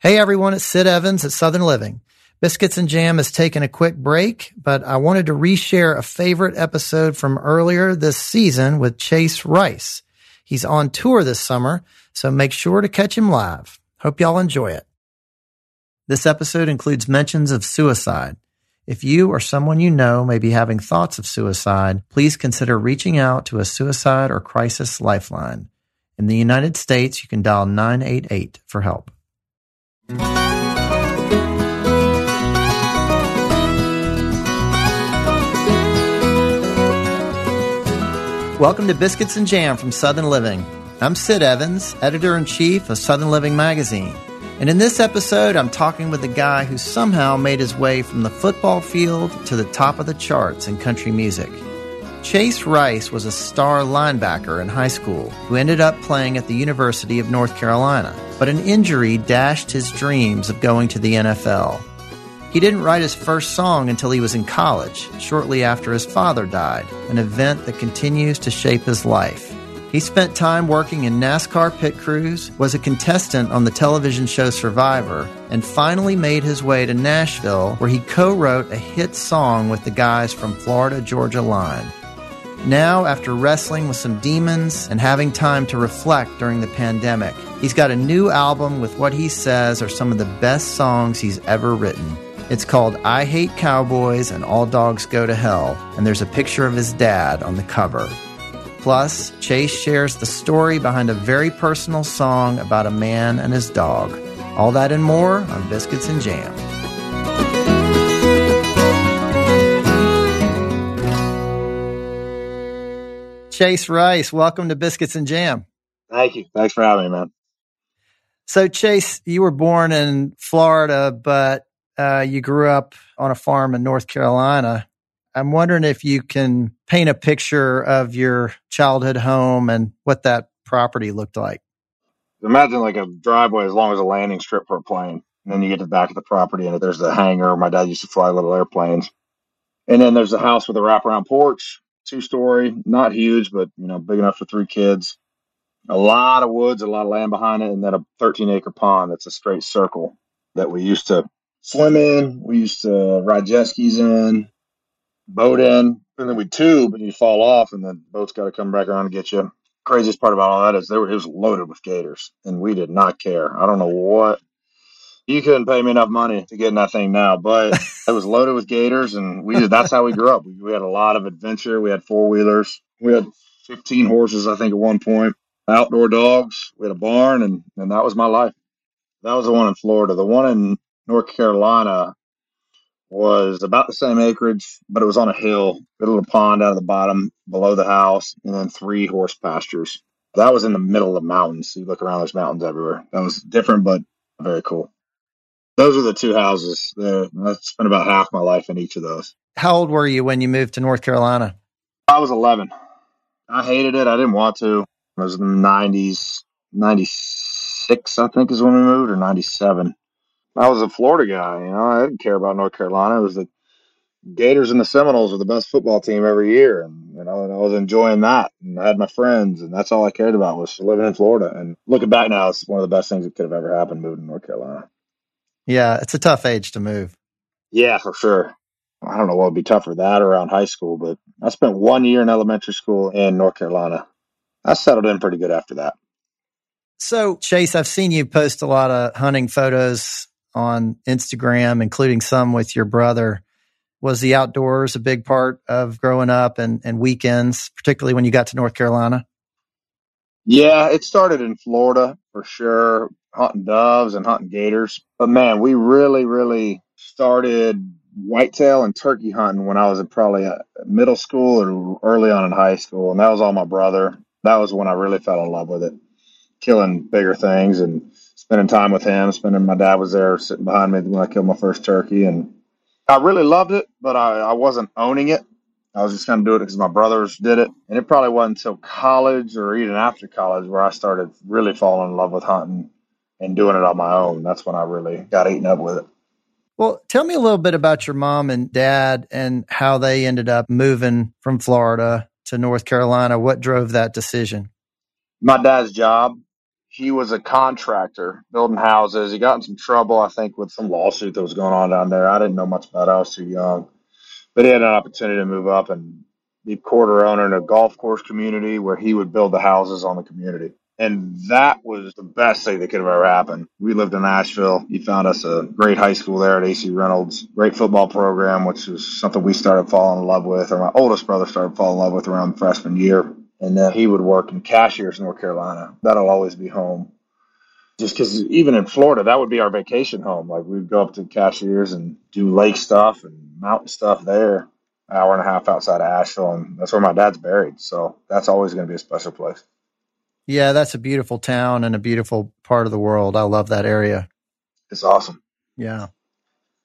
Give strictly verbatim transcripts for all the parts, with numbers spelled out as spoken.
Hey everyone, it's Sid Evans at Southern Living. Biscuits and Jam has taken a quick break, but I wanted to reshare a favorite episode from earlier this season with Chase Rice. He's on tour this summer, so make sure to catch him live. Hope y'all enjoy it. This episode includes mentions of suicide. If you or someone you know may be having thoughts of suicide, please consider reaching out to a suicide or crisis lifeline. In the United States, you can dial nine eight eight for help. Welcome to Biscuits and Jam from Southern Living. I'm Sid Evans, editor-in-chief of Southern Living Magazine. And in this episode, I'm talking with a guy who somehow made his way from the football field to the top of the charts in country music. Chase Rice was a star linebacker in high school who ended up playing at the University of North Carolina, but an injury dashed his dreams of going to the N F L. He didn't write his first song until he was in college, shortly after his father died, an event that continues to shape his life. He spent time working in NASCAR pit crews, was a contestant on the television show Survivor, and finally made his way to Nashville, where he co-wrote a hit song with the guys from Florida Georgia Line. Now, after wrestling with some demons and having time to reflect during the pandemic, he's got a new album with what he says are some of the best songs he's ever written. It's called I Hate Cowboys and All Dogs Go to Hell, and there's a picture of his dad on the cover. Plus, Chase shares the story behind a very personal song about a man and his dog. All that and more on Biscuits and Jam. Chase Rice, welcome to Biscuits and Jam. Thank you. Thanks for having me, man. So, Chase, you were born in Florida, but uh, you grew up on a farm in North Carolina. I'm wondering if you can paint a picture of your childhood home and what that property looked like. Imagine like a driveway as long as a landing strip for a plane. And then you get to the back of the property and there's the hangar. My dad used to fly little airplanes. And then there's a house with a wraparound porch, two-story, not huge, but you know, big enough for three kids. A lot of woods, a lot of land behind it, and then a thirteen-acre pond that's a straight circle that we used to swim in. We used to ride jet skis in. Boat in, and then we tube, and you fall off, and the boat's got to come back around and get you. Craziest part about all that is they were, it was loaded with gators, and we did not care. I don't know what. You couldn't pay me enough money to get in that thing now, but it was loaded with gators, and we did, that's how we grew up. We, we had a lot of adventure. We had four-wheelers. We had fifteen horses, I think, at one point. Outdoor dogs. We had a barn, and, and that was my life. That was the one in Florida. The one in North Carolina was about the same acreage, but it was on a hill, a little pond out of the bottom below the house, and then three horse pastures. That was in the middle of mountains. You look around, there's mountains everywhere. That was different, but very cool. Those are the two houses. There, I spent about half my life in each of those. How old were you when you moved to North Carolina? I was eleven. I hated it. I didn't want to. It was in the nineties, ninety-six, I think is when we moved, or ninety-seven. I was a Florida guy, you know, I didn't care about North Carolina. It was the Gators and the Seminoles were the best football team every year. And, you know, and I was enjoying that. And I had my friends, and that's all I cared about was living in Florida. And looking back now, it's one of the best things that could have ever happened, moving to North Carolina. Yeah, it's a tough age to move. Yeah, for sure. I don't know what would be tougher, that or around high school, but I spent one year in elementary school in North Carolina. I settled in pretty good after that. So, Chase, I've seen you post a lot of hunting photos on Instagram, including some with your brother. Was the outdoors a big part of growing up and, and weekends, particularly when you got to North Carolina? Yeah, it started in Florida for sure, hunting doves and hunting gators. But man, we really, really started whitetail and turkey hunting when I was in probably middle school or early on in high school. And that was all my brother. That was when I really fell in love with it, killing bigger things and spending time with him, spending my dad was there sitting behind me when I killed my first turkey. And I really loved it, but I, I wasn't owning it. I was just kind of doing it because my brothers did it. And it probably wasn't until college or even after college where I started really falling in love with hunting and doing it on my own. That's when I really got eaten up with it. Well, tell me a little bit about your mom and dad and how they ended up moving from Florida to North Carolina. What drove that decision? My dad's job. He was a contractor building houses. He got in some trouble, I think, with some lawsuit that was going on down there. I didn't know much about it. I was too young. But he had an opportunity to move up and be quarter owner in a golf course community where he would build the houses on the community. And that was the best thing that could have ever happened. We lived in Nashville. He found us a great high school there at A C Reynolds, great football program, which was something we started falling in love with, or my oldest brother started falling in love with around freshman year. And then he would work in Cashiers, North Carolina. That'll always be home. Just because even in Florida, that would be our vacation home. Like we'd go up to Cashiers and do lake stuff and mountain stuff there, an hour and a half outside of Asheville. And that's where my dad's buried. So that's always going to be a special place. Yeah, that's a beautiful town and a beautiful part of the world. I love that area. It's awesome. Yeah.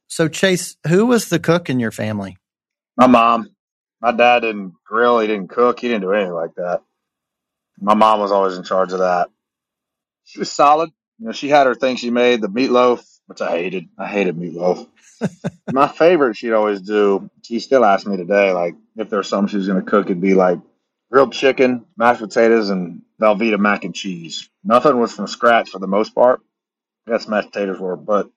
So, Chase, who was the cook in your family? My mom. My dad didn't grill. He didn't cook. He didn't do anything like that. My mom was always in charge of that. She was solid. You know, she had her thing she made, the meatloaf, which I hated. I hated meatloaf. My favorite she'd always do, she still asks me today, like, if there's something she was going to cook, it'd be like grilled chicken, mashed potatoes, and Velveeta mac and cheese. Nothing was from scratch for the most part. That's mashed potatoes were, but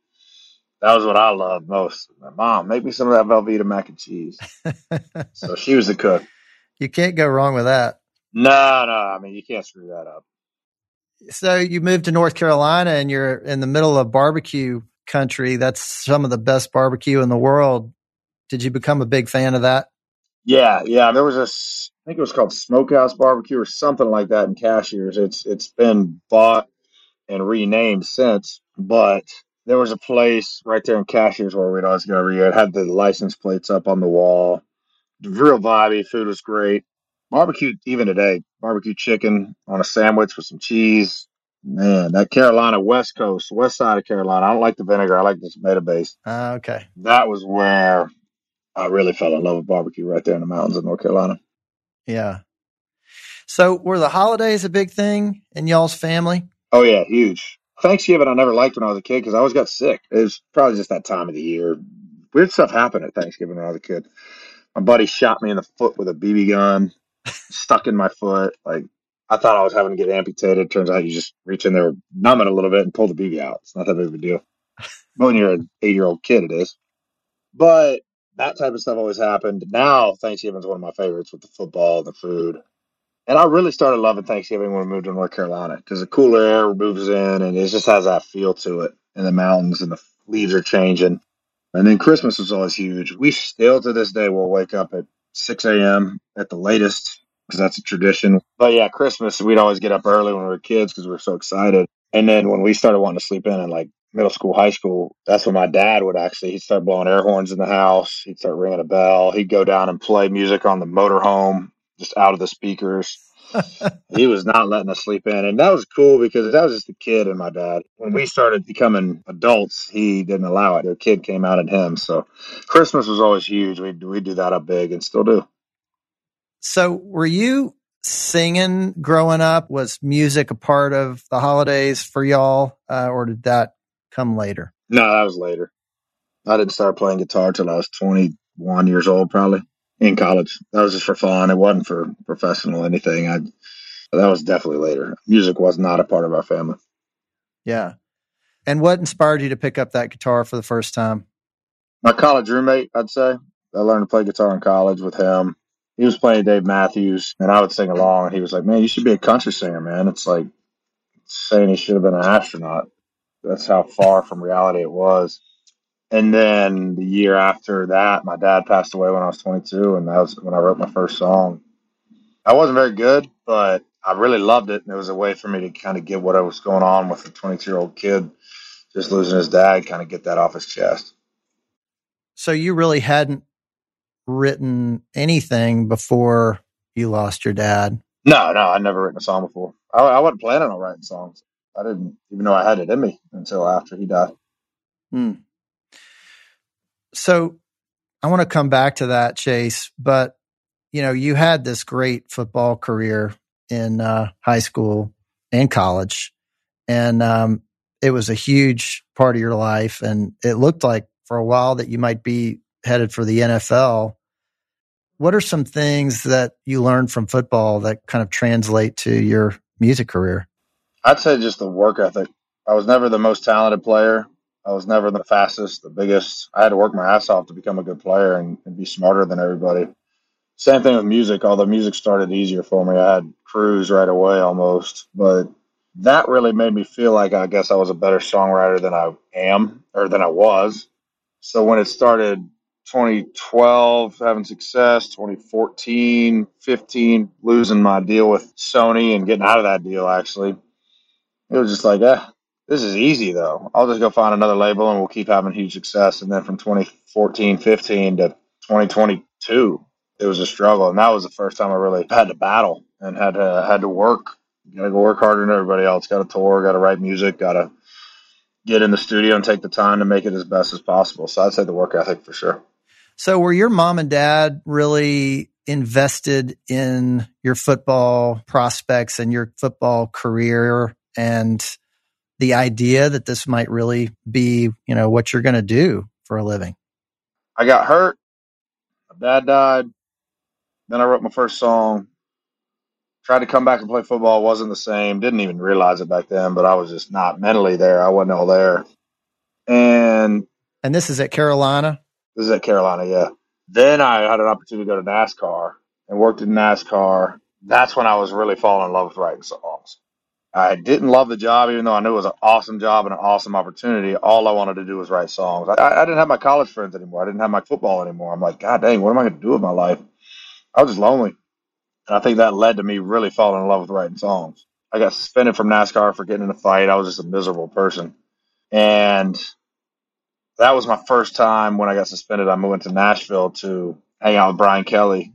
that was what I loved most. My mom, make me some of that Velveeta mac and cheese. So she was the cook. You can't go wrong with that. No, no. I mean, you can't screw that up. So you moved to North Carolina and you're in the middle of barbecue country. That's some of the best barbecue in the world. Did you become a big fan of that? Yeah, yeah. There was a... I think it was called Smokehouse Barbecue or something like that in Cashiers. It's it's been bought and renamed since, but there was a place right there in Cashiers where we'd always go every year. It had the license plates up on the wall. Real vibey. Food was great. Barbecue, even today, barbecue chicken on a sandwich with some cheese. Man, that Carolina West Coast, west side of Carolina. I don't like the vinegar. I like the tomato base. Uh, okay. That was where I really fell in love with barbecue, right there in the mountains of North Carolina. Yeah. So were the holidays a big thing in y'all's family? Oh, yeah, huge. Thanksgiving I never liked when I was a kid because I always got sick. It was probably just that time of the year. Weird stuff happened at Thanksgiving when I was a kid. My buddy shot me in the foot with a B B gun, stuck in my foot. Like, I thought I was having to get amputated. Turns out you just reach in there, numb it a little bit, and pull the B B out. It's not that big of a deal. But when you're an eight-year-old kid, it is. But that type of stuff always happened. Now, Thanksgiving is one of my favorites with the football, the food. And I really started loving Thanksgiving when we moved to North Carolina because the cooler air moves in and it just has that feel to it. And the mountains and the leaves are changing. And then Christmas was always huge. We still, to this day, will wake up at six a.m. at the latest because that's a tradition. But yeah, Christmas, we'd always get up early when we were kids because we were so excited. And then when we started wanting to sleep in and like, middle school, high school, that's when my dad would actually, he'd start blowing air horns in the house. He'd start ringing a bell. He'd go down and play music on the motorhome, just out of the speakers. He was not letting us sleep in. And that was cool because that was just the kid and my dad. When we started becoming adults, he didn't allow it. The kid came out in him. So Christmas was always huge. We we do that up big and still do. So were you singing growing up? Was music a part of the holidays for y'all? Uh, or did that come later? No, that was later. I didn't start playing guitar till I was twenty-one years old, probably in college. That was just for fun. It wasn't for professional anything. I that was definitely later. Music was not a part of our family. Yeah. And what inspired you to pick up that guitar for the first time? My college roommate, I'd say. I learned to play guitar in college with him. He was playing Dave Matthews, and I would sing along. And he was like, "Man, you should be a country singer, man." It's like saying he should have been an astronaut. That's how far from reality it was. And then the year after that, my dad passed away when I was twenty-two, and that was when I wrote my first song. I wasn't very good, but I really loved it, and it was a way for me to kind of get what was going on with a twenty-two-year-old kid just losing his dad, kind of get that off his chest. So you really hadn't written anything before you lost your dad? No, no, I'd never written a song before. I, I wasn't planning on writing songs. I didn't even know I had it in me until after he died. Hmm. So I want to come back to that, Chase, but you know, you had this great football career in uh, high school and college, and um, it was a huge part of your life. And it looked like for a while that you might be headed for the N F L. What are some things that you learned from football that kind of translate to your music career? I'd say just the work ethic. I was never the most talented player. I was never the fastest, the biggest. I had to work my ass off to become a good player and, and be smarter than everybody. Same thing with music, although music started easier for me. I had crews right away almost, but that really made me feel like I guess I was a better songwriter than I am or than I was. So when it started twenty twelve, having success, twenty fourteen, fifteen, losing my deal with Sony and getting out of that deal, actually, it was just like, eh, this is easy though. I'll just go find another label and we'll keep having huge success. And then from twenty fourteen, fifteen to twenty twenty-two, it was a struggle. And that was the first time I really had to battle and had to, had to work. You got to go work harder than everybody else. Got to tour, got to write music, got to get in the studio and take the time to make it as best as possible. So I'd say the work ethic for sure. So were your mom and dad really invested in your football prospects and your football career and the idea that this might really be, you know, what you're going to do for a living? I got hurt. My dad died. Then I wrote my first song. Tried to come back and play football. Wasn't the same. Didn't even realize it back then, but I was just not mentally there. I wasn't all there. And and this is at Carolina? This is at Carolina, yeah. Then I had an opportunity to go to NASCAR and worked in NASCAR. That's when I was really falling in love with writing songs. I didn't love the job, even though I knew it was an awesome job and an awesome opportunity. All I wanted to do was write songs. I, I didn't have my college friends anymore. I didn't have my football anymore. I'm like, God dang, what am I going to do with my life? I was just lonely. And I think that led to me really falling in love with writing songs. I got suspended from NASCAR for getting in a fight. I was just a miserable person. And that was my first time when I got suspended. I moved to Nashville to hang out with Brian Kelly.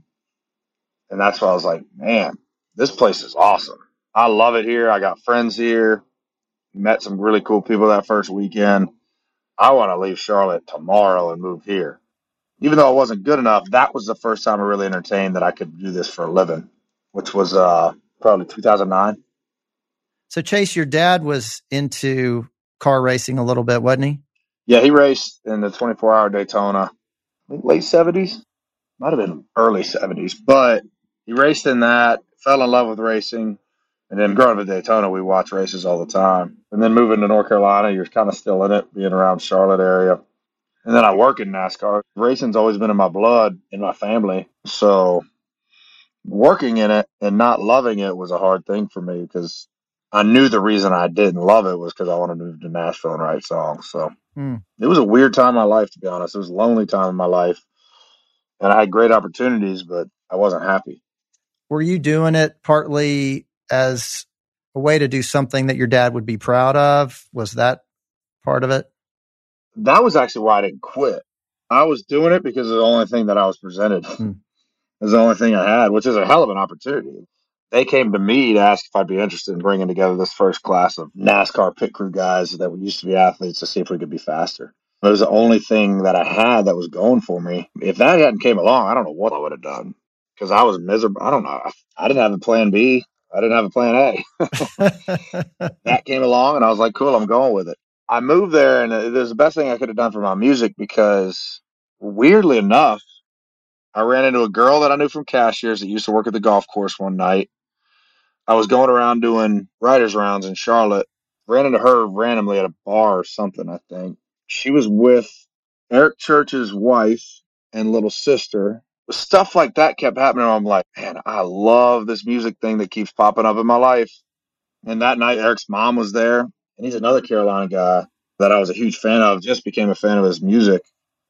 And that's why I was like, man, this place is awesome. I love it here. I got friends here. Met some really cool people that first weekend. I want to leave Charlotte tomorrow and move here. Even though I wasn't good enough, that was the first time I really entertained that I could do this for a living, which was uh, probably two thousand nine. So, Chase, your dad was into car racing a little bit, wasn't he? Yeah, he raced in the twenty-four hour Daytona, I think late seventies. Might have been early seventies, but he raced in that, fell in love with racing. And then growing up at Daytona, we watched races all the time. And then moving to North Carolina, you're kind of still in it, being around Charlotte area. And then I work in NASCAR. Racing's always been in my blood, in my family. So working in it and not loving it was a hard thing for me because I knew the reason I didn't love it was because I wanted to move to Nashville and write songs. So mm. It was a weird time in my life, to be honest. It was a lonely time in my life. And I had great opportunities, but I wasn't happy. Were you doing it partly as a way to do something that your dad would be proud of? Was that part of it? That was actually why I didn't quit. I was doing it because it was the only thing that I was presented. Hmm. It was the only thing I had, which is a hell of an opportunity. They came to me to ask if I'd be interested in bringing together this first class of NASCAR pit crew guys that used to be athletes to see if we could be faster. It was the only thing that I had that was going for me. If that hadn't came along, I don't know what I would have done because I was miserable. I don't know. I didn't have a plan B. I didn't have a plan A. That came along and I was like, cool, I'm going with it. I moved there, and it was the best thing I could have done for my music because, weirdly enough, I ran into a girl that I knew from Cashiers that used to work at the golf course one night. I was going around doing writer's rounds in Charlotte. Ran into her randomly at a bar or something, I think. She was with Eric Church's wife and little sister. Stuff like that kept happening. I'm like, man, I love this music thing that keeps popping up in my life. And that night, Eric's mom was there. And he's another Carolina guy that I was a huge fan of, just became a fan of his music.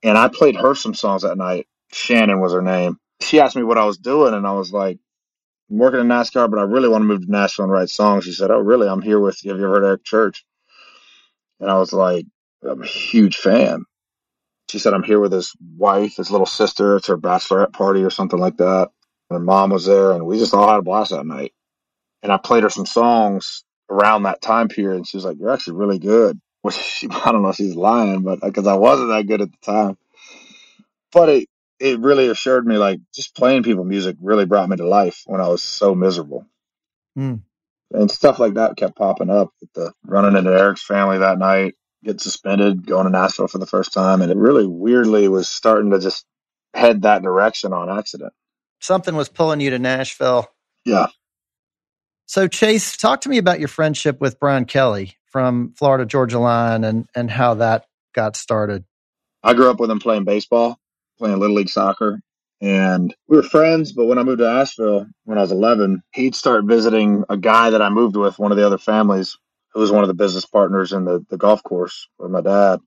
And I played her some songs that night. Shannon was her name. She asked me what I was doing, and I was like, I'm working in NASCAR, but I really want to move to Nashville and write songs. She said, oh, really? I'm here with you. Have you ever heard Eric Church? And I was like, I'm a huge fan. She said, I'm here with his wife, his little sister. It's her bachelorette party or something like that. Her mom was there, and we just all had a blast that night. And I played her some songs around that time period, and she was like, "You're actually really good." Which she, I don't know if she's lying, but because I wasn't that good at the time. But it it really assured me, like, just playing people music really brought me to life when I was so miserable. Mm. And stuff like that kept popping up. The running into Eric's family that night, get suspended, going to Nashville for the first time, and it really weirdly was starting to just head that direction on accident. Something was pulling you to Nashville. Yeah. So Chase, talk to me about your friendship with Brian Kelly from Florida Georgia Line and and how that got started. I grew up with him playing baseball, playing Little League soccer, and we were friends. But when I moved to Asheville when I was eleven, he'd start visiting a guy that I moved with, one of the other families, who was one of the business partners in the, the golf course with my dad.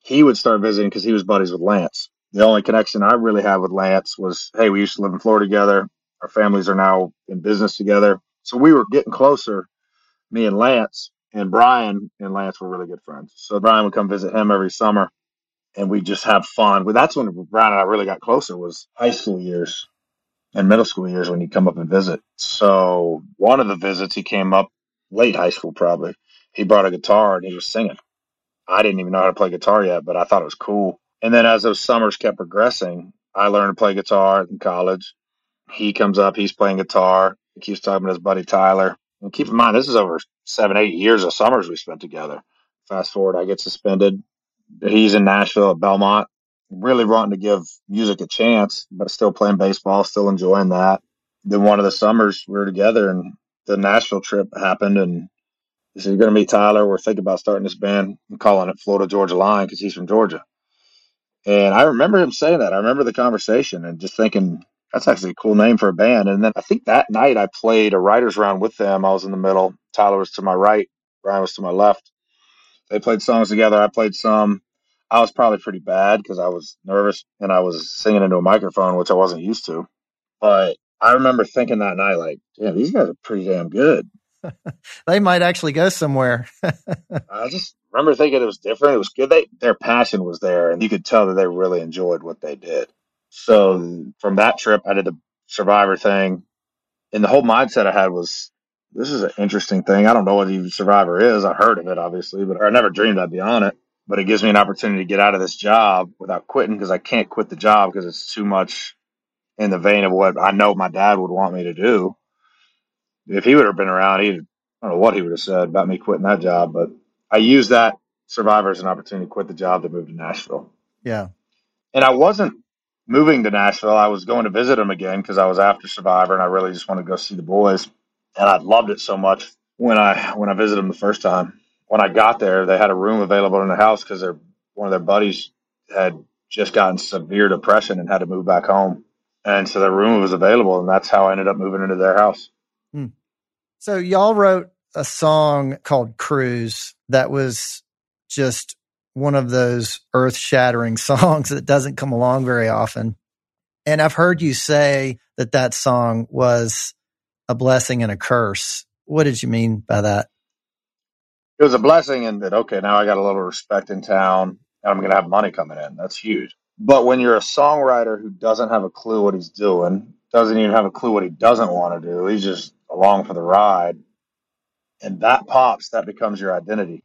He would start visiting because he was buddies with Lance. The only connection I really had with Lance was, hey, we used to live in Florida together. Our families are now in business together. So we were getting closer, me and Lance, and Brian and Lance were really good friends. So Brian would come visit him every summer, and we just have fun. Well, that's when Brian and I really got closer, was high school years and middle school years when he'd come up and visit. So one of the visits, he came up late high school probably. He brought a guitar, and he was singing. I didn't even know how to play guitar yet, but I thought it was cool. And then as those summers kept progressing, I learned to play guitar in college. He comes up, he's playing guitar. He keeps talking to his buddy Tyler. And keep in mind, this is over seven, eight years of summers we spent together. Fast forward, I get suspended. He's in Nashville at Belmont, really wanting to give music a chance, but still playing baseball, still enjoying that. Then one of the summers we were together, and the Nashville trip happened, and he said, "You're going to meet Tyler. We're thinking about starting this band and calling it Florida Georgia Line because he's from Georgia." And I remember him saying that. I remember the conversation and just thinking, that's actually a cool name for a band. And then I think that night I played a writer's round with them. I was in the middle. Tyler was to my right. Brian was to my left. They played songs together. I played some. I was probably pretty bad because I was nervous and I was singing into a microphone, which I wasn't used to. But I remember thinking that night, like, yeah, these guys are pretty damn good. They might actually go somewhere. I just remember thinking it was different. It was good. They, their passion was there, and you could tell that they really enjoyed what they did. So from that trip, I did the Survivor thing, and the whole mindset I had was, this is an interesting thing. I don't know what even Survivor is. I heard of it, obviously, but I never dreamed I'd be on it. But it gives me an opportunity to get out of this job without quitting, because I can't quit the job because it's too much in the vein of what I know my dad would want me to do. If he would have been around, he'd, I don't know what he would have said about me quitting that job. But I used that Survivor as an opportunity to quit the job to move to Nashville. Yeah. And I wasn't moving to Nashville. I was going to visit him again because I was after Survivor, and I really just wanted to go see the boys. And I loved it so much when I when I visited him the first time. When I got there, they had a room available in the house because their one of their buddies had just gotten severe depression and had to move back home. And so their room was available, and that's how I ended up moving into their house. Hmm. So y'all wrote a song called Cruise that was just one of those earth-shattering songs that doesn't come along very often. And I've heard you say that that song was a blessing and a curse. What did you mean by that? It was a blessing in that, okay, now I got a little respect in town, and I'm going to have money coming in. That's huge. But when you're a songwriter who doesn't have a clue what he's doing, doesn't even have a clue what he doesn't want to do, he's just along for the ride, and that pops, that becomes your identity.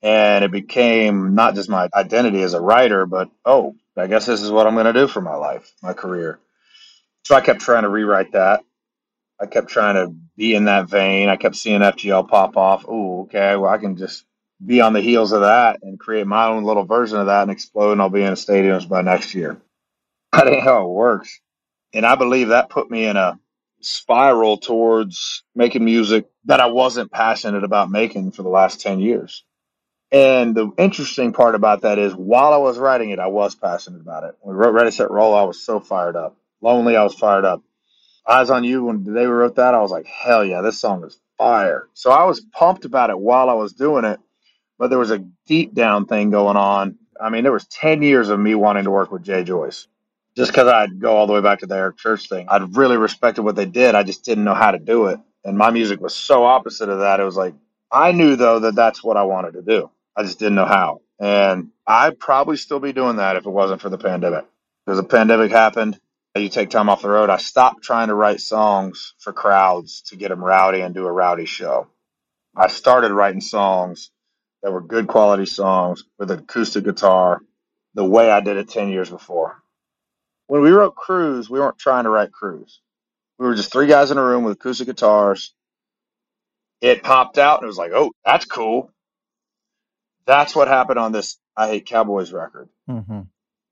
And it became not just my identity as a writer, but, oh, I guess this is what I'm going to do for my life, my career. So I kept trying to rewrite that. I kept trying to be in that vein. I kept seeing F G L pop off. Oh, okay, well, I can just be on the heels of that and create my own little version of that and explode, and I'll be in stadiums by next year. That ain't how it works. And I believe that put me in a spiral towards making music that I wasn't passionate about making for the last ten years. And the interesting part about that is while I was writing it, I was passionate about it. When we wrote Ready, Set, Roll, I was so fired up. Lonely, I was fired up. Eyes on You, when they wrote that, I was like, hell yeah, this song is fire. So I was pumped about it while I was doing it, but there was a deep down thing going on. I mean, there was ten years of me wanting to work with Jay Joyce. Just because I'd go all the way back to the Eric Church thing, I'd really respected what they did. I just didn't know how to do it. And my music was so opposite of that. It was like, I knew, though, that that's what I wanted to do. I just didn't know how. And I'd probably still be doing that if it wasn't for the pandemic. Because the pandemic happened, you take time off the road. I stopped trying to write songs for crowds to get them rowdy and do a rowdy show. I started writing songs that were good quality songs with an acoustic guitar the way I did it ten years before. When we wrote Cruise, we weren't trying to write Cruise. We were just three guys in a room with acoustic guitars. It popped out and it was like, oh, that's cool. That's what happened on this I Hate Cowboys record. Mm-hmm.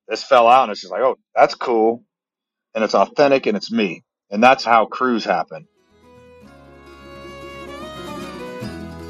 This fell out and it's just like, oh, that's cool. And it's authentic and it's me. And that's how Cruise happened.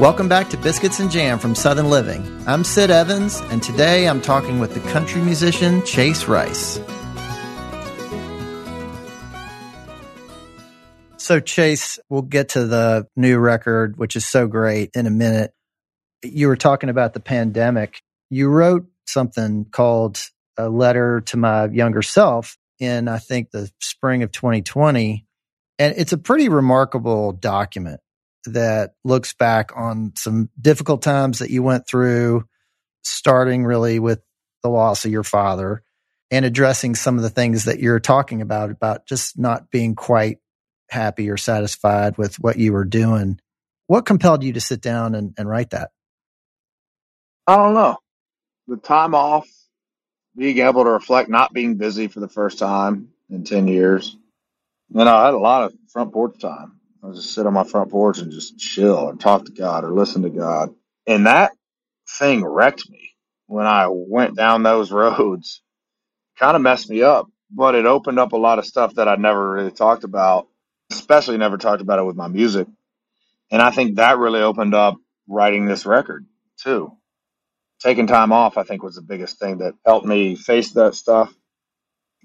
Welcome back to Biscuits and Jam from Southern Living. I'm Sid Evans, and today I'm talking with the country musician Chase Rice. So Chase, we'll get to the new record, which is so great, in a minute. You were talking about the pandemic. You wrote something called A Letter to My Younger Self in, I think, the spring of twenty twenty. And it's a pretty remarkable document that looks back on some difficult times that you went through, starting really with the loss of your father and addressing some of the things that you're talking about, about just not being quite happy or satisfied with what you were doing. What compelled you to sit down and, and write that? I don't know. The time off, being able to reflect, not being busy for the first time in ten years. You know, I had a lot of front porch time. I would just sit on my front porch and just chill and talk to God or listen to God. And that thing wrecked me when I went down those roads. Kind of messed me up, but it opened up a lot of stuff that I never really talked about, especially never talked about it with my music. And I think that really opened up writing this record, too. Taking time off, I think, was the biggest thing that helped me face that stuff.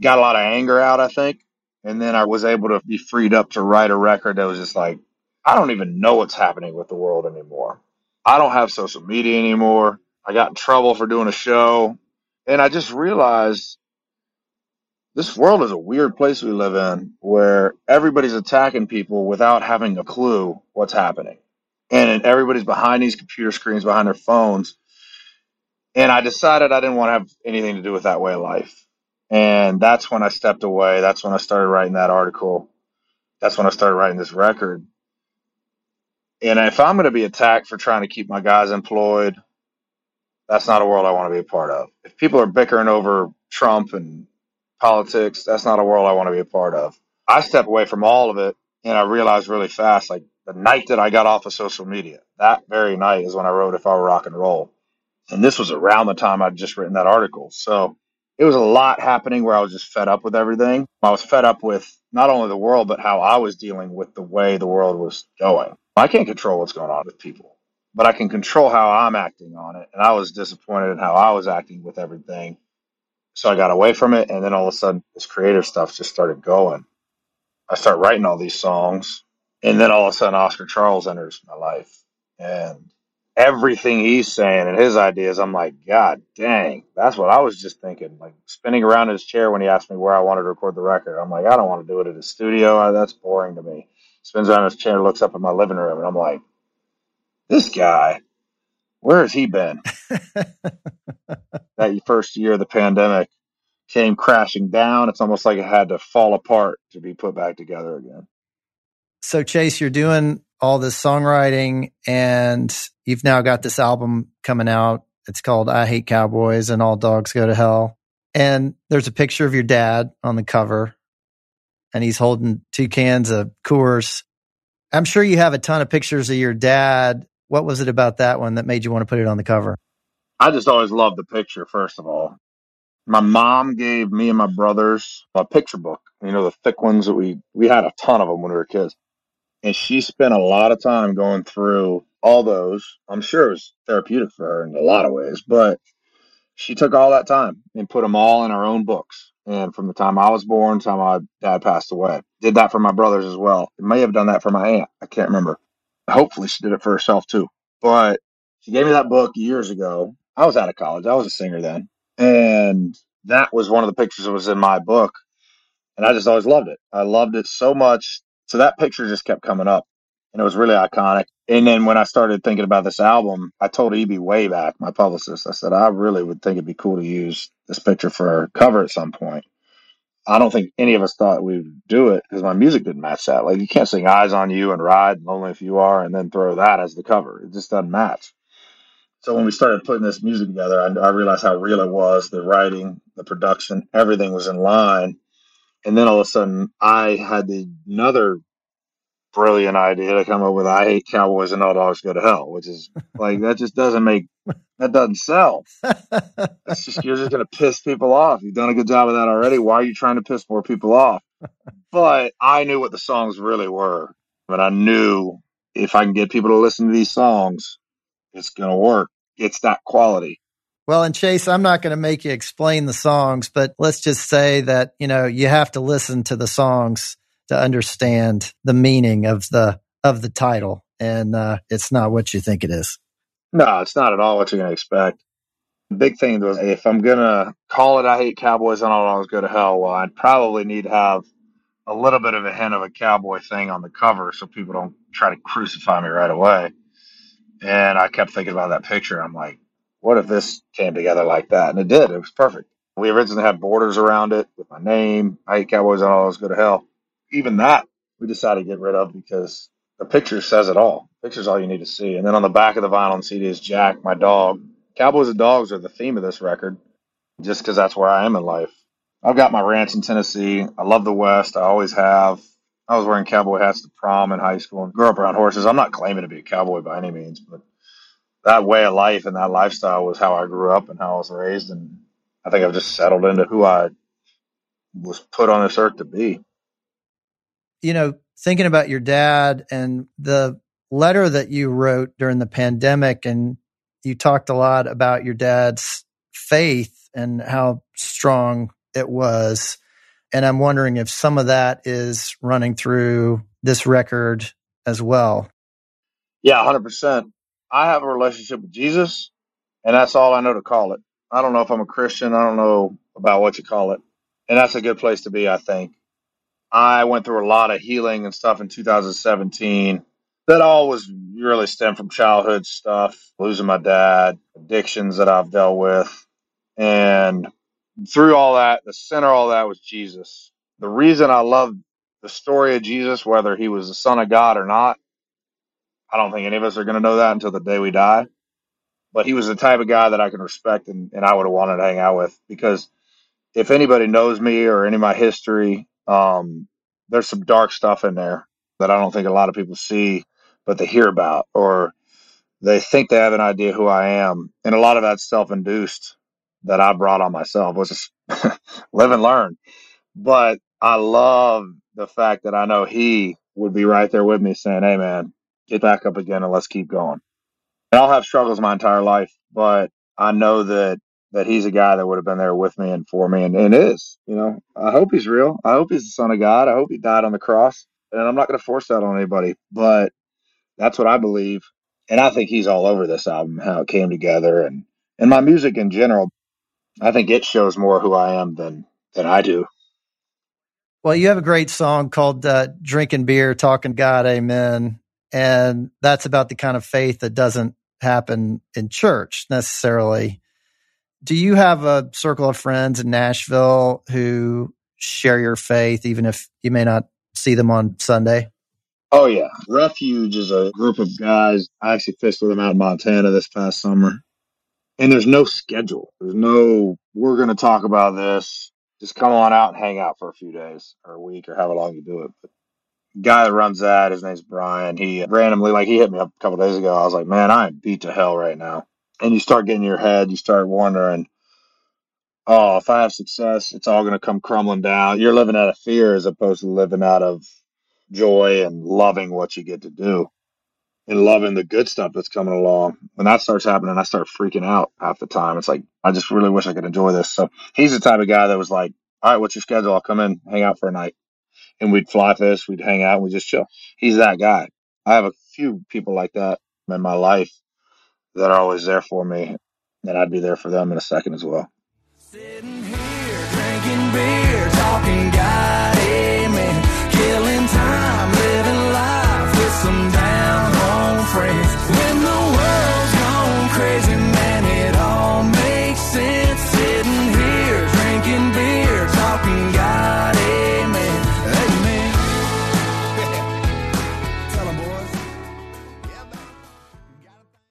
Got a lot of anger out, I think. And then I was able to be freed up to write a record that was just like, I don't even know what's happening with the world anymore. I don't have social media anymore. I got in trouble for doing a show. And I just realized this world is a weird place we live in where everybody's attacking people without having a clue what's happening. And everybody's behind these computer screens, behind their phones. And I decided I didn't want to have anything to do with that way of life. And that's when I stepped away. That's when I started writing that article. That's when I started writing this record. And if I'm going to be attacked for trying to keep my guys employed, that's not a world I want to be a part of. If people are bickering over Trump and politics, that's not a world I want to be a part of. I stepped away from all of it, and I realized really fast, like the night that I got off of social media, that very night is when I wrote If I Were Rock and Roll. And this was around the time I'd just written that article. So it was a lot happening where I was just fed up with everything. I was fed up with not only the world, but how I was dealing with the way the world was going. I can't control what's going on with people, but I can control how I'm acting on it. And I was disappointed in how I was acting with everything. So I got away from it. And then all of a sudden, this creative stuff just started going. I started writing all these songs. And then all of a sudden, Oscar Charles enters my life. And everything he's saying and his ideas, I'm like, God dang, that's what I was just thinking. Like spinning around in his chair when he asked me where I wanted to record the record. I'm like, I don't want to do it at a studio. I, that's boring to me. Spins around his chair, looks up at my living room, and I'm like, this guy, where has he been? That first year of the pandemic came crashing down. It's almost like it had to fall apart to be put back together again. So Chase, you're doing all this songwriting and you've now got this album coming out. It's called I Hate Cowboys and All Dogs Go to Hell. And there's a picture of your dad on the cover and he's holding two cans of Coors. I'm sure you have a ton of pictures of your dad. What was it about that one that made you want to put it on the cover? I just always loved the picture, first of all. My mom gave me and my brothers a picture book, you know, the thick ones that we, we had a ton of them when we were kids. And she spent a lot of time going through all those. I'm sure it was therapeutic for her in a lot of ways, but she took all that time and put them all in our own books. And from the time I was born, to the time my dad passed away, did that for my brothers as well. It may have done that for my aunt. I can't remember. Hopefully she did it for herself too. But she gave me that book years ago. I was out of college. I was a singer then. And that was one of the pictures that was in my book. And I just always loved it. I loved it so much. So that picture just kept coming up. And it was really iconic. And then when I started thinking about this album, I told E B way back, my publicist, I said, I really would think it'd be cool to use this picture for a cover at some point. I don't think any of us thought we would do it because my music didn't match that. Like, you can't sing Eyes on You and Ride and Lonely If You Are and then throw that as the cover. It just doesn't match. So when we started putting this music together, I, I realized how real it was. The writing, the production, everything was in line. And then all of a sudden, I had another brilliant idea to come up with I Hate Cowboys and All Dogs Go to Hell, which is like, that just doesn't make, that doesn't sell. That's just, you're just going to piss people off. You've done a good job of that already. Why are you trying to piss more people off? But I knew what the songs really were. But I knew if I can get people to listen to these songs, it's going to work. It's that quality. Well, and Chase, I'm not going to make you explain the songs, but let's just say that, you know, you have to listen to the songs to understand the meaning of the of the title. And uh, it's not what you think it is. No, it's not at all what you're going to expect. The big thing was, if I'm going to call it I Hate Cowboys and All Dogs Go to Hell, well, I'd probably need to have a little bit of a hint of a cowboy thing on the cover so people don't try to crucify me right away. And I kept thinking about that picture. I'm like, what if this came together like that? And it did. It was perfect. We originally had borders around it with my name, I Hate Cowboys and All Those Go to Hell. Even that, we decided to get rid of because the picture says it all. Picture's all you need to see. And then on the back of the vinyl and C D is Jack, my dog. Cowboys and dogs are the theme of this record just because that's where I am in life. I've got my ranch in Tennessee. I love the West. I always have. I was wearing cowboy hats to prom in high school and grew up around horses. I'm not claiming to be a cowboy by any means, but that way of life and that lifestyle was how I grew up and how I was raised. And I think I've just settled into who I was put on this earth to be. You know, thinking about your dad and the letter that you wrote during the pandemic, and you talked a lot about your dad's faith and how strong it was. And I'm wondering if some of that is running through this record as well. Yeah, one hundred percent. I have a relationship with Jesus, and that's all I know to call it. I don't know if I'm a Christian. I don't know about what you call it. And that's a good place to be, I think. I went through a lot of healing and stuff in two thousand seventeen. That all was really stemmed from childhood stuff, losing my dad, addictions that I've dealt with, and through all that, the center of all that was Jesus. The reason I love the story of Jesus, whether he was the Son of God or not, I don't think any of us are going to know that until the day we die. But he was the type of guy that I can respect and, and I would have wanted to hang out with, because if anybody knows me or any of my history, um, there's some dark stuff in there that I don't think a lot of people see, but they hear about, or they think they have an idea who I am. And a lot of that's self-induced. That I brought on myself was just live and learn. But I love the fact that I know he would be right there with me saying, hey, man, get back up again and let's keep going. And I'll have struggles my entire life, but I know that that he's a guy that would have been there with me and for me and, and is. You know, I hope he's real. I hope he's the Son of God. I hope he died on the cross. And I'm not going to force that on anybody, but that's what I believe. And I think he's all over this album, how it came together and, and my music in general. I think it shows more who I am than, than I do. Well, you have a great song called uh, Drinking Beer, Talking God, Amen. And that's about the kind of faith that doesn't happen in church necessarily. Do you have a circle of friends in Nashville who share your faith, even if you may not see them on Sunday? Oh, yeah. Refuge is a group of guys. I actually fished with them out in Montana this past summer. And there's no schedule. There's no, we're going to talk about this. Just come on out and hang out for a few days or a week or however long you do it. But the guy that runs that, his name's Brian. He randomly, like, he hit me up a couple days ago. I was like, man, I am beat to hell right now. And you start getting in your head. You start wondering, oh, if I have success, it's all going to come crumbling down. You're living out of fear as opposed to living out of joy and loving what you get to do and loving the good stuff that's coming along. When that starts happening, I start freaking out half the time. It's like, I just really wish I could enjoy this. So he's the type of guy that was like, all right, what's your schedule? I'll come in, hang out for a night. And we'd fly fish, we'd hang out, and we'd just chill. He's that guy. I have a few people like that in my life that are always there for me, and I'd be there for them in a second as well. Sitting here, drinking beer, talking God, amen, killing time, living life with some down-home friends. When the world's gone crazy, man, it all makes sense. Sitting here, drinking beer, talking God, amen, amen. Tell 'em, boys.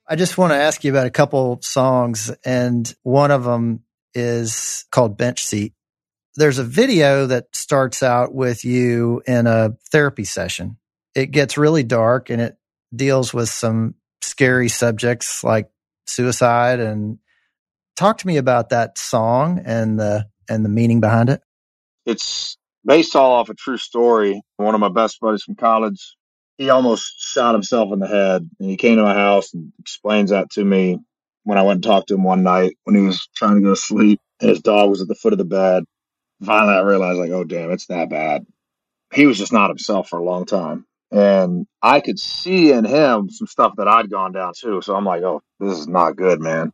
I just want to ask you about a couple songs, and one of them is called Bench Seat. There's a video that starts out with you in a therapy session. It gets really dark and it deals with some scary subjects like suicide. And talk to me about that song and the and the meaning behind it. It's based all off a true story. One of my best buddies from college, he almost shot himself in the head, and he came to my house and explains that to me. When I went and talked to him one night when he was trying to go to sleep and his dog was at the foot of the bed, finally I realized, like, oh, damn, it's that bad. He was just not himself for a long time. And I could see in him some stuff that I'd gone down too. So I'm like, oh, this is not good, man.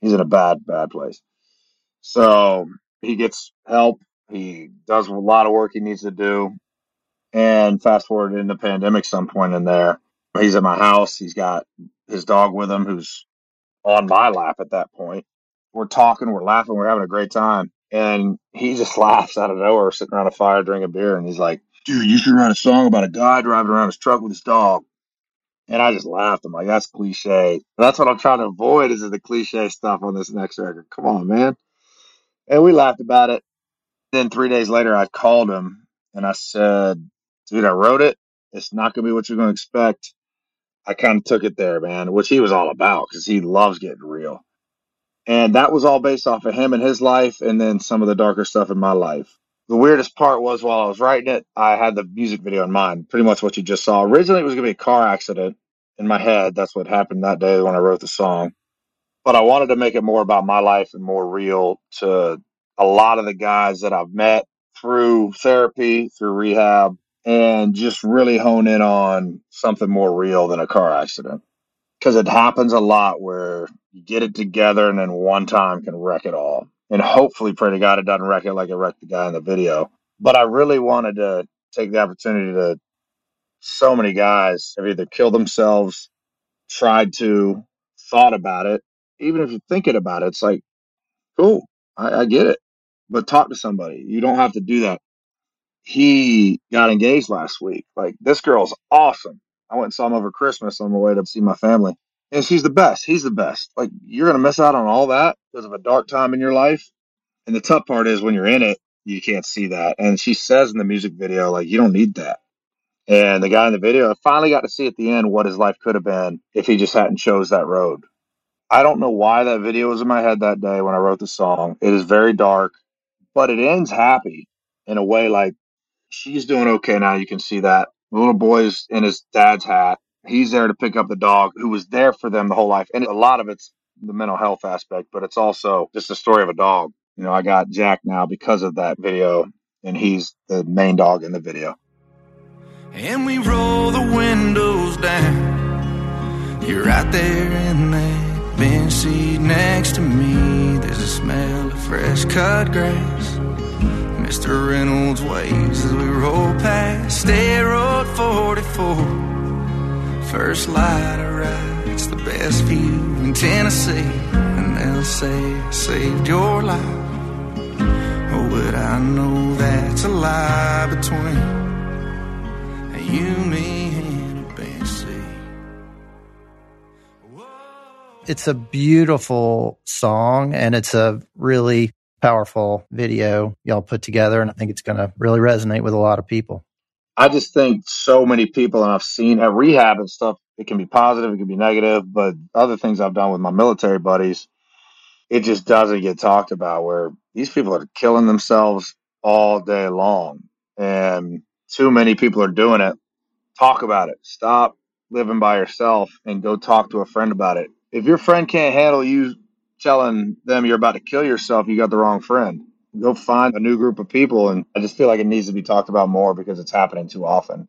He's in a bad, bad place. So he gets help. He does a lot of work he needs to do. And fast forward in the pandemic, some point in there, he's at my house. He's got his dog with him who's on my lap at that point. We're talking, we're laughing, we're having a great time. And he just laughs out of nowhere, sitting around a fire, drinking beer. And he's like, dude, you should write a song about a guy driving around his truck with his dog. And I just laughed. I'm like, that's cliche. That's what I'm trying to avoid, is the cliche stuff on this next record. Come on, man. And we laughed about it. Then three days later, I called him and I said, dude, I wrote it. It's not going to be what you're going to expect. I kind of took it there, man, which he was all about because he loves getting real. And that was all based off of him and his life, and then some of the darker stuff in my life. The weirdest part was, while I was writing it, I had the music video in mind, pretty much what you just saw. Originally, it was going to be a car accident in my head. That's what happened that day when I wrote the song. But I wanted to make it more about my life and more real to a lot of the guys that I've met through therapy, through rehab, and just really hone in on something more real than a car accident. Because it happens a lot where you get it together and then one time can wreck it all. And hopefully, pray to God, it doesn't wreck it like it wrecked the guy in the video. But I really wanted to take the opportunity to, so many guys have either killed themselves, tried to, thought about it. Even if you're thinking about it, it's like, cool, I, I get it. But talk to somebody. You don't have to do that. He got engaged last week. Like, this girl's awesome. I went and saw him over Christmas on my way to see my family. And she's the best. He's the best. Like, you're going to miss out on all that because of a dark time in your life. And the tough part is when you're in it, you can't see that. And she says in the music video, like, you don't need that. And the guy in the video, I finally got to see at the end what his life could have been if he just hadn't chose that road. I don't know why that video was in my head that day when I wrote the song. It is very dark, but it ends happy in a way, like, she's doing okay now. You can see that. The little boy's in his dad's hat. He's there to pick up the dog who was there for them the whole life. And a lot of it's the mental health aspect, but it's also just the story of a dog. You know, I got Jack now because of that video, and he's the main dog in the video. And we roll the windows down. You're right there in that bench seat next to me. There's a smell of fresh cut grass. Mister Reynolds waves as we roll past State Road forty-four. First light arrives, it's the best view in Tennessee. And they'll say, I saved your life. Oh, but I know that's a lie between you, me, it's a beautiful song, and it's a really powerful video y'all put together, and I think it's going to really resonate with a lot of people. I just think so many people, and I've seen at rehab and stuff, it can be positive, it can be negative, but other things I've done with my military buddies, it just doesn't get talked about, where these people are killing themselves all day long, and too many people are doing it. Talk about it. Stop living by yourself and go talk to a friend about it. If your friend can't handle you telling them you're about to kill yourself, you got the wrong friend. Go find a new group of people. And I just feel like it needs to be talked about more because it's happening too often.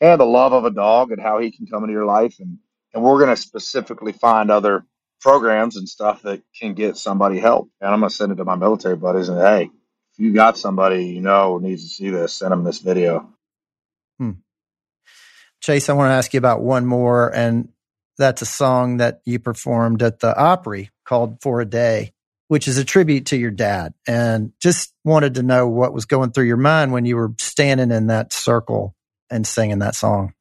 And the love of a dog and how he can come into your life. And, and we're going to specifically find other programs and stuff that can get somebody help. And I'm going to send it to my military buddies and, hey, if you got somebody you know needs to see this, send them this video. Hmm. Chase, I want to ask you about one more, and that's a song that you performed at the Opry called For a Day, which is a tribute to your dad. And just wanted to know what was going through your mind when you were standing in that circle and singing that song.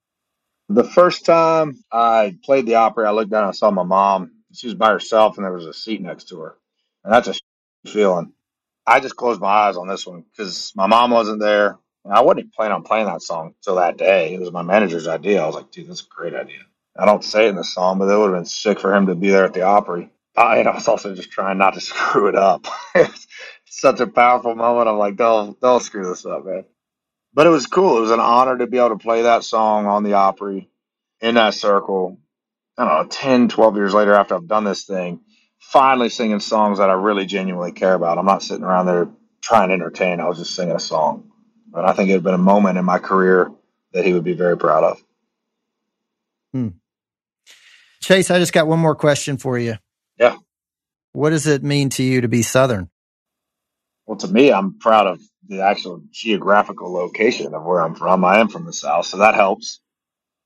The first time I played the Opry, I looked down and I saw my mom. She was by herself, and there was a seat next to her. And that's a feeling. I just closed my eyes on this one because my mom wasn't there. I wasn't planning on playing that song till that day. It was my manager's idea. I was like, dude, that's a great idea. I don't say it in the song, but it would have been sick for him to be there at the Opry. I, and I was also just trying not to screw it up. It's such a powerful moment. I'm like, don't, don't screw this up, man. But it was cool. It was an honor to be able to play that song on the Opry in that circle. I don't know, ten, twelve years later after I've done this thing, finally singing songs that I really genuinely care about. I'm not sitting around there trying to entertain. I was just singing a song. But I think it had been a moment in my career that he would be very proud of. Hmm. Chase, I just got one more question for you. Yeah. What does it mean to you to be Southern? Well, to me, I'm proud of the actual geographical location of where I'm from. I am from the South, so that helps.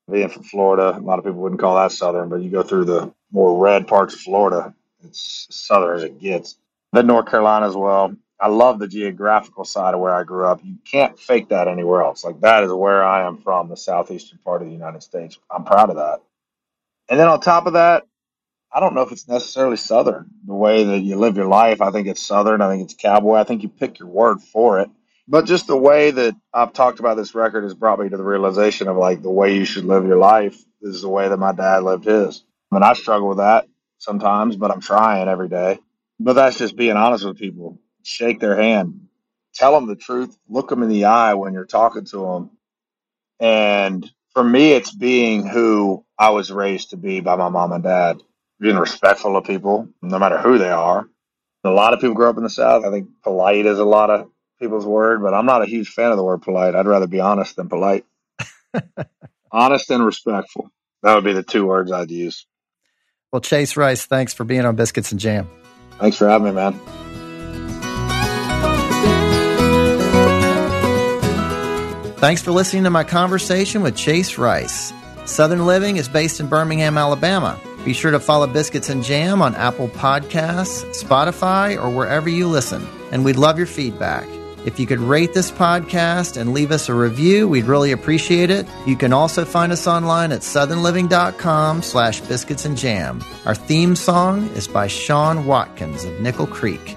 Being from Florida, a lot of people wouldn't call that Southern, but you go through the more red parts of Florida, it's Southern as it gets. Then North Carolina as well. I love the geographical side of where I grew up. You can't fake that anywhere else. Like, that is where I am from, the southeastern part of the United States. I'm proud of that. And then on top of that, I don't know if it's necessarily Southern, the way that you live your life. I think it's Southern. I think it's cowboy. I think you pick your word for it. But just the way that I've talked about this record has brought me to the realization of, like, the way you should live your life is the way that my dad lived his. And I struggle with that sometimes, but I'm trying every day. But that's just being honest with people. Shake their hand, tell them the truth, look them in the eye when you're talking to them. And for me, it's being who I was raised to be by my mom and dad, being respectful of people, no matter who they are. A lot of people grow up in the South. I think polite is a lot of people's word, but I'm not a huge fan of the word polite. I'd rather be honest than polite. Honest and respectful. That would be the two words I'd use. Well, Chase Rice, thanks for being on Biscuits and Jam. Thanks for having me, man. Thanks for listening to my conversation with Chase Rice. Southern Living is based in Birmingham, Alabama. Be sure to follow Biscuits and Jam on Apple Podcasts, Spotify, or wherever you listen. And we'd love your feedback. If you could rate this podcast and leave us a review, we'd really appreciate it. You can also find us online at southernliving.com slash biscuits and jam. Our theme song is by Sean Watkins of Nickel Creek.